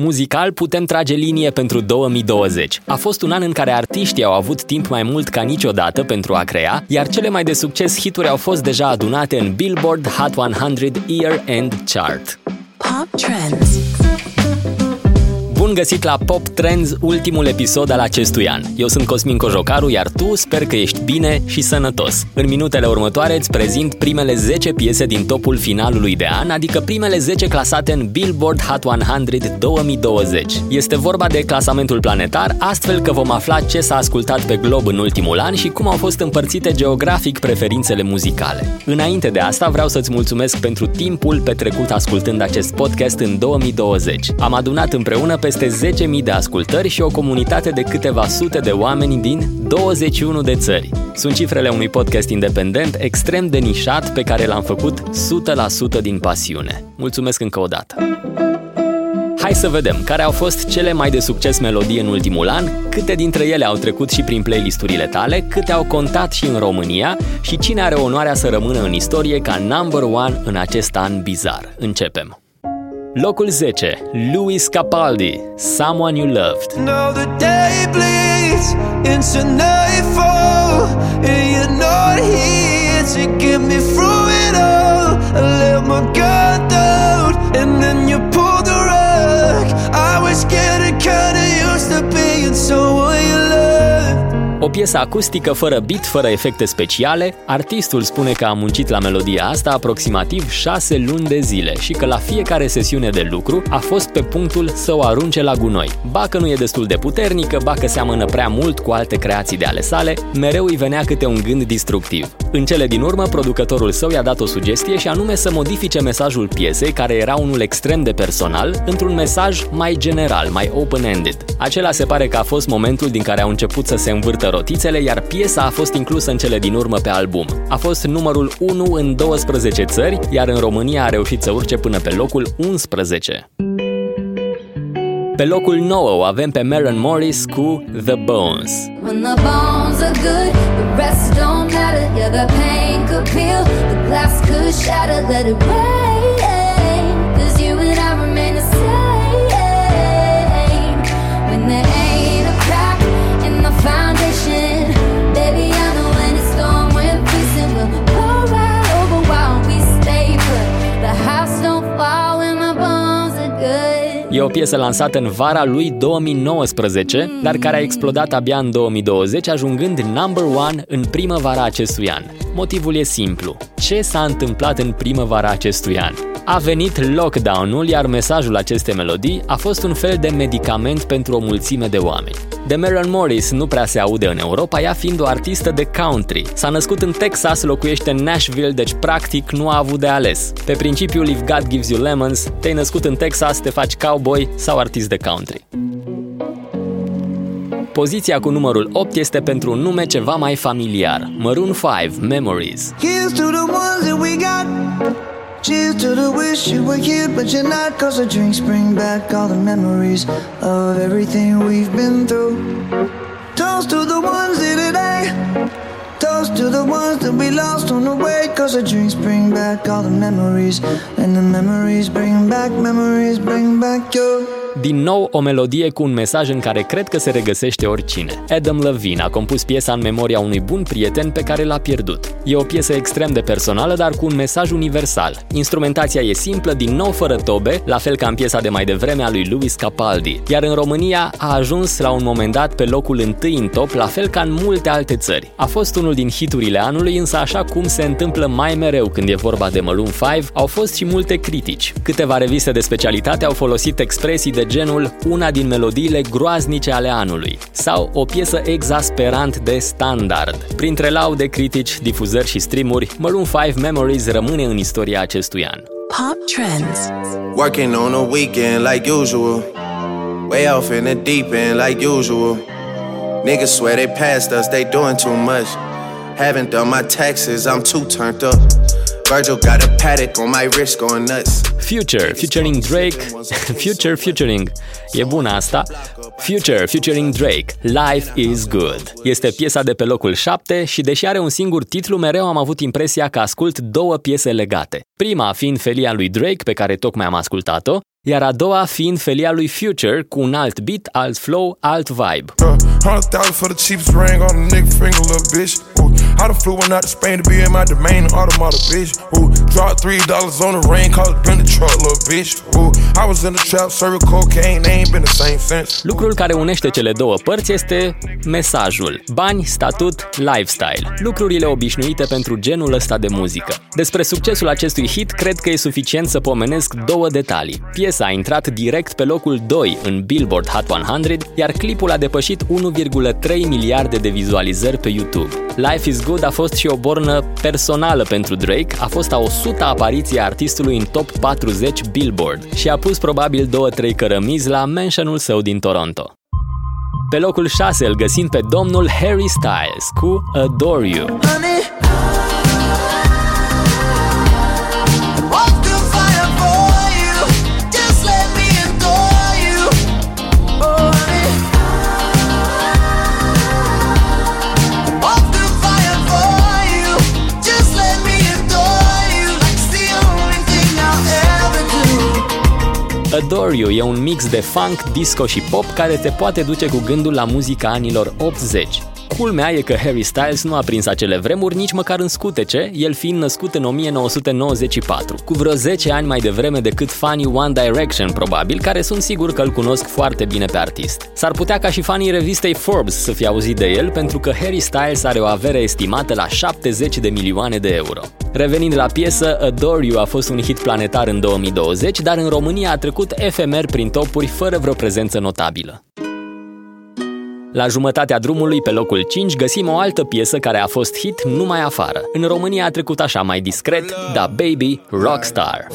Muzical putem trage linie pentru 2020. A fost un an în care artiștii au avut timp mai mult ca niciodată pentru a crea, iar cele mai de succes hituri au fost deja adunate în Billboard Hot 100 Year End Chart. Pop Trends. Bun găsit la Pop Trends, ultimul episod al acestui an. Eu sunt Cosmin Cojocaru, iar tu sper că ești bine și sănătos. În minutele următoare îți prezint primele 10 piese din topul finalului de an, adică primele 10 clasate în Billboard Hot 100 2020. Este vorba de clasamentul planetar, astfel că vom afla ce s-a ascultat pe glob în ultimul an și cum au fost împărțite geografic preferințele muzicale. Înainte de asta, vreau să-ți mulțumesc pentru timpul petrecut ascultând acest podcast în 2020. Am adunat împreună peste 10.000 de ascultări și o comunitate de câteva sute de oameni din 21 de țări. Sunt cifrele unui podcast independent extrem de nișat pe care l-am făcut 100% din pasiune. Mulțumesc încă o dată! Hai să vedem care au fost cele mai de succes melodii în ultimul an, câte dintre ele au trecut și prin playlisturile tale, câte au contat și în România și cine are onoarea să rămână în istorie ca number one în acest an bizar. Începem! Locul 10, Luis Capaldi, Someone You Loved. No, the day bleeds into nightfall, and you're not here to get me through it all. I let my guard down, and then you pulled the rug. I was getting kinda used to being someone you loved. O piesă acustică fără beat, fără efecte speciale, artistul spune că a muncit la melodia asta aproximativ 6 luni de zile și că la fiecare sesiune de lucru a fost pe punctul să o arunce la gunoi. Ba că nu e destul de puternică, ba că seamănă prea mult cu alte creații de ale sale, mereu îi venea câte un gând distructiv. În cele din urmă, producătorul său i-a dat o sugestie și anume să modifice mesajul piesei, care era unul extrem de personal, într-un mesaj mai general, mai open-ended. Acela se pare că a fost momentul din care au început să se învârtă rotițele, iar piesa a fost inclusă în cele din urmă pe album. A fost numărul 1 în 12 țări, iar în România a reușit să urce până pe locul 11. Pe locul 9 o avem pe Maren Morris cu The Bones. E o piesă lansată în vara lui 2019, dar care a explodat abia în 2020, ajungând number one în primăvara acestui an. Motivul e simplu. Ce s-a întâmplat în primăvara acestui an? A venit lockdown-ul, iar mesajul acestei melodii a fost un fel de medicament pentru o mulțime de oameni. De Maren Morris nu prea se aude în Europa, ea fiind o artistă de country. S-a născut în Texas, locuiește în Nashville, deci practic nu a avut de ales. Pe principiul If God Gives You Lemons, te-ai născut în Texas, te faci cowboy sau artist de country. Poziția cu numărul 8 este pentru un nume ceva mai familiar, Maroon 5, Memories. Cheers to the wish you were here, but you're not. Cause the drinks bring back all the memories of everything we've been through. Toast to the ones here today. Toast to the ones that we lost on the way. Cause the drinks bring back all the memories. And the memories bring back you. Din nou o melodie cu un mesaj în care cred că se regăsește oricine. Adam Levine a compus piesa în memoria unui bun prieten pe care l-a pierdut. E o piesă extrem de personală, dar cu un mesaj universal. Instrumentația e simplă, din nou fără tobe, la fel ca în piesa de mai devreme a lui Luis Capaldi. Iar în România a ajuns la un moment dat pe locul 1 în top, la fel ca în multe alte țări. A fost unul din hiturile anului, însă așa cum se întâmplă mai mereu când e vorba de Maroon 5, au fost și multe critici. Câteva reviste de specialitate au folosit expresii de genul una din melodiile groaznice ale anului sau o piesă exasperant de standard. Printre laude, critici, difuzări și streamuri, Maroon 5 Memories rămâne în istoria acestui an. Pop Trends. Working on a weekend like usual. Way off in the deep end like usual. Niggas swear they passed us, they doing too much. Haven't done my taxes, I'm too turned up. Virgil got a paddock on my wrist going nuts. Future, featuring Drake. Future, featuring. E bună asta. Future, featuring Drake. Life is Good. Este piesa de pe locul 7 și deși are un singur titlu, mereu am avut impresia că ascult două piese legate. Prima fiind felia lui Drake, pe care tocmai am ascultat-o, iar a doua fiind felia lui Future, cu un alt beat, alt flow, alt vibe. Lucrul care unește cele două părți este mesajul: bani, statut, lifestyle. Lucrurile obișnuite pentru genul ăsta de muzică. Despre succesul acestui hit, cred că e suficient să pomenesc două detalii. Piesa a intrat direct pe locul 2 în Billboard Hot 100, iar clipul a depășit 1,3 miliarde de vizualizări pe YouTube. Life is Good a fost și o bornă personală pentru Drake, a fost a 100-a apariție a artistului în top 40 Billboard și a pus probabil 2-3 cărămizi la mansionul său din Toronto. Pe locul 6 îl găsim pe domnul Harry Styles cu Adore You. Adore You e un mix de funk, disco și pop care te poate duce cu gândul la muzica anilor 80. Culmea e că Harry Styles nu a prins acele vremuri nici măcar în scutece, el fiind născut în 1994, cu vreo 10 ani mai devreme decât fanii One Direction, probabil, care sunt sigur că îl cunosc foarte bine pe artist. S-ar putea ca și fanii revistei Forbes să fie auzit de el, pentru că Harry Styles are o avere estimată la 70 de milioane de euro. Revenind la piesă, Adore You a fost un hit planetar în 2020, dar în România a trecut efemer prin topuri fără vreo prezență notabilă. La jumătatea drumului, pe locul 5, găsim o altă piesă care a fost hit numai afară. În România a trecut așa mai discret, DaBaby, Rockstar.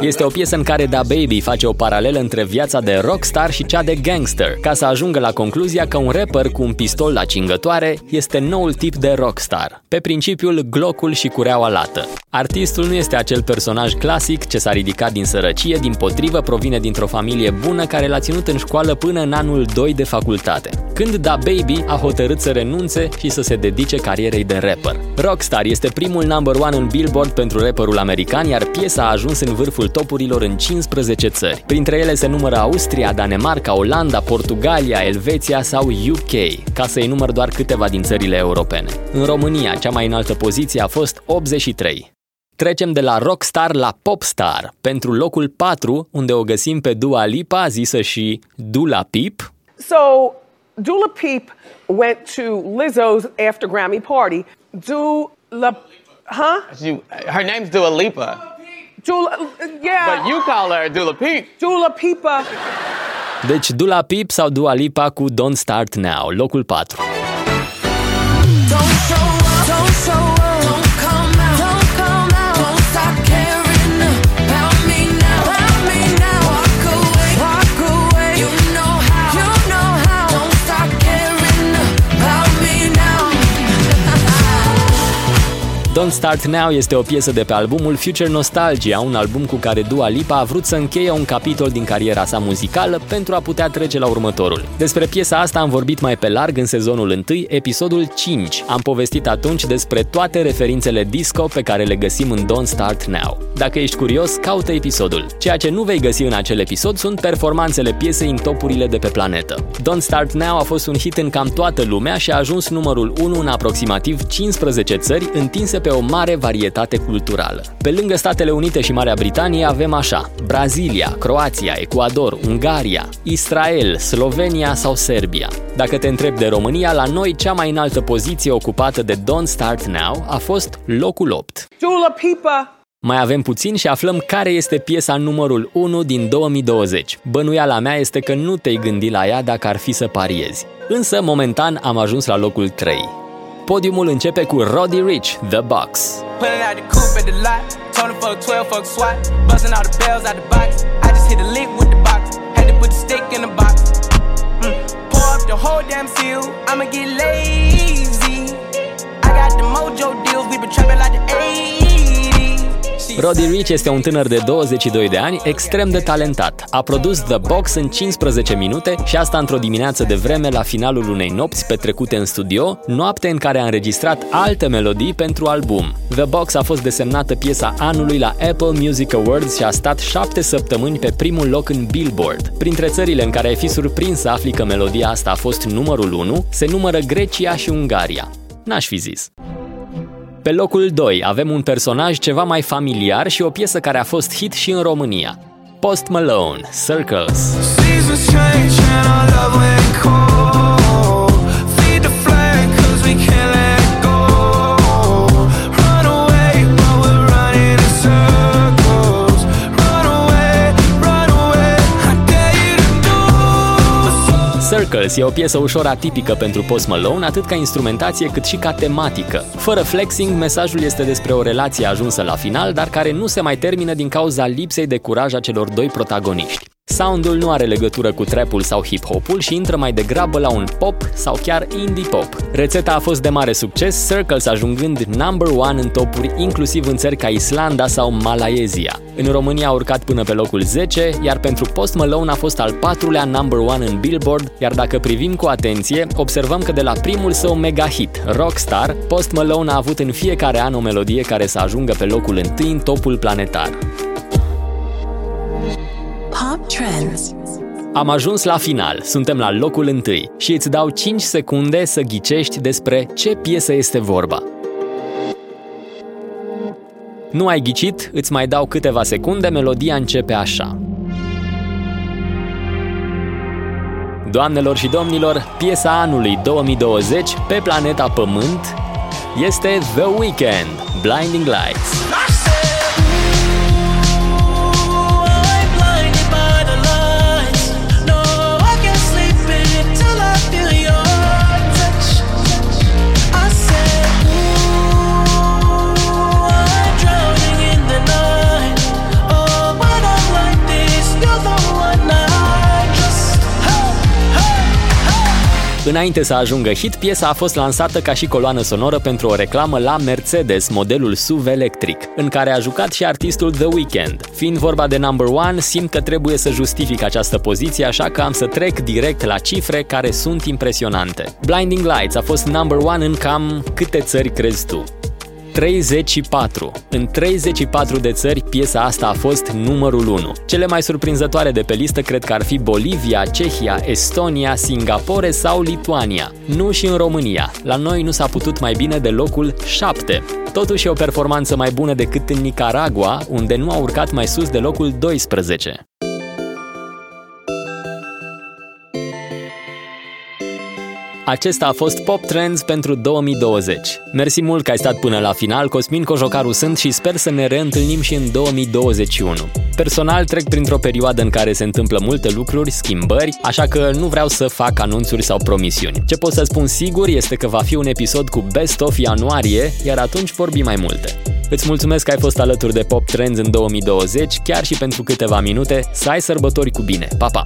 Este o piesă în care DaBaby face o paralelă între viața de rockstar și cea de gangster, ca să ajungă la concluzia că un rapper cu un pistol la cingătoare este noul tip de rockstar, pe principiul glocul și cureaua lată. Artistul nu este acel personaj clasic ce s-a ridicat din sărăcie, dimpotrivă provine dintr-o familie bună care l-a ținut în școală până în anul 2 de facultate, când DaBaby a hotărât să renunțe și să se dedice carierei de rapper. Rockstar este primul number one în Billboard pentru rapperul american, iar piesa a ajuns în vârful topurilor în 15 țări. Printre ele se numără Austria, Danemarca, Olanda, Portugalia, Elveția sau UK, ca să enumăr doar câteva din țările europene. În România, cea mai înaltă poziție a fost 83. Trecem de la rockstar la popstar, pentru locul 4, unde o găsim pe Dua Lipa, zisă și Dula Pip. So, Dula Pip went to Lizzo's after Grammy party. Her name's Dua Lipa. But you call her Dula Pip. Dula Pipa. Deci Dula Pip sau Dua Lipa cu Don't Start Now, locul 4. Don't Start Now este o piesă de pe albumul Future Nostalgia, un album cu care Dua Lipa a vrut să încheie un capitol din cariera sa muzicală pentru a putea trece la următorul. Despre piesa asta am vorbit mai pe larg în sezonul 1, episodul 5. Am povestit atunci despre toate referințele disco pe care le găsim în Don't Start Now. Dacă ești curios, caută episodul. Ceea ce nu vei găsi în acel episod sunt performanțele piesei în topurile de pe planetă. Don't Start Now a fost un hit în cam toată lumea și a ajuns numărul 1 în aproximativ 15 țări, întinse pe o mare varietate culturală. Pe lângă Statele Unite și Marea Britanie avem așa: Brazilia, Croația, Ecuador, Ungaria, Israel, Slovenia sau Serbia. Dacă te întrebi de România, la noi cea mai înaltă poziție ocupată de Don't Start Now a fost locul 8. Dula Pipa. Mai avem puțin și aflăm care este piesa numărul 1 din 2020. Bănuiala mea este că nu te-ai gândit la ea dacă ar fi să pariezi. Însă, momentan, am ajuns la locul 3. Podiumul începe cu Roddy Ricch, The Box. the whole damn seal. I'ma get lazy. I got the mojo deals. We been trapping like the 80s. Roddy Ricch este un tânăr de 22 de ani, extrem de talentat. A produs The Box în 15 minute și asta într-o dimineață de vreme la finalul unei nopți petrecute în studio, noapte în care a înregistrat alte melodii pentru album. The Box a fost desemnată piesa anului la Apple Music Awards și a stat 7 săptămâni pe primul loc în Billboard. Printre țările în care ai fi surprins să afli că melodia asta a fost numărul 1, se numără Grecia și Ungaria. N-aș fi zis. Pe locul 2 avem un personaj ceva mai familiar și o piesă care a fost hit și în România. Post Malone, Circles. Circles e o piesă ușor atipică pentru Post Malone, atât ca instrumentație cât și ca tematică. Fără flexing, mesajul este despre o relație ajunsă la final, dar care nu se mai termină din cauza lipsei de curaj a celor doi protagoniști. Soundul nu are legătură cu trap-ul sau hip-hop-ul și intră mai degrabă la un pop sau chiar indie-pop. Rețeta a fost de mare succes, Circles ajungând number 1 în topuri, inclusiv în țări ca Islanda sau Malaezia. În România a urcat până pe locul 10, iar pentru Post Malone a fost al 4-lea number 1 în Billboard, iar dacă privim cu atenție, observăm că de la primul său mega hit, Rockstar, Post Malone a avut în fiecare an o melodie care să ajungă pe locul 1 în topul planetar. Pop Trends. Am ajuns la final, suntem la locul 1 și îți dau 5 secunde să ghicești despre ce piesă este vorba. Nu ai ghicit, îți mai dau câteva secunde, melodia începe așa. Doamnelor și domnilor, piesa anului 2020 pe planeta Pământ este The Weeknd, Blinding Lights. Înainte să ajungă hit, piesa a fost lansată ca și coloană sonoră pentru o reclamă la Mercedes, modelul SUV electric, în care a jucat și artistul The Weeknd. Fiind vorba de number 1, simt că trebuie să justific această poziție, așa că am să trec direct la cifre care sunt impresionante. Blinding Lights a fost number 1 în cam câte țări crezi tu? 34. În 34 de țări, piesa asta a fost numărul 1. Cele mai surprinzătoare de pe listă cred că ar fi Bolivia, Cehia, Estonia, Singapore sau Lituania. Nu și în România. La noi nu s-a putut mai bine de locul 7. Totuși e o performanță mai bună decât în Nicaragua, unde nu a urcat mai sus de locul 12. Acesta a fost Pop Trends pentru 2020. Mersi mult că ai stat până la final, Cosmin Cojocaru sunt și sper să ne reîntâlnim și în 2021. Personal trec printr-o perioadă în care se întâmplă multe lucruri, schimbări, așa că nu vreau să fac anunțuri sau promisiuni. Ce pot să spun sigur este că va fi un episod cu Best of ianuarie, iar atunci vorbim mai multe. Îți mulțumesc că ai fost alături de Pop Trends în 2020, chiar și pentru câteva minute, să ai sărbători cu bine. Pa, pa!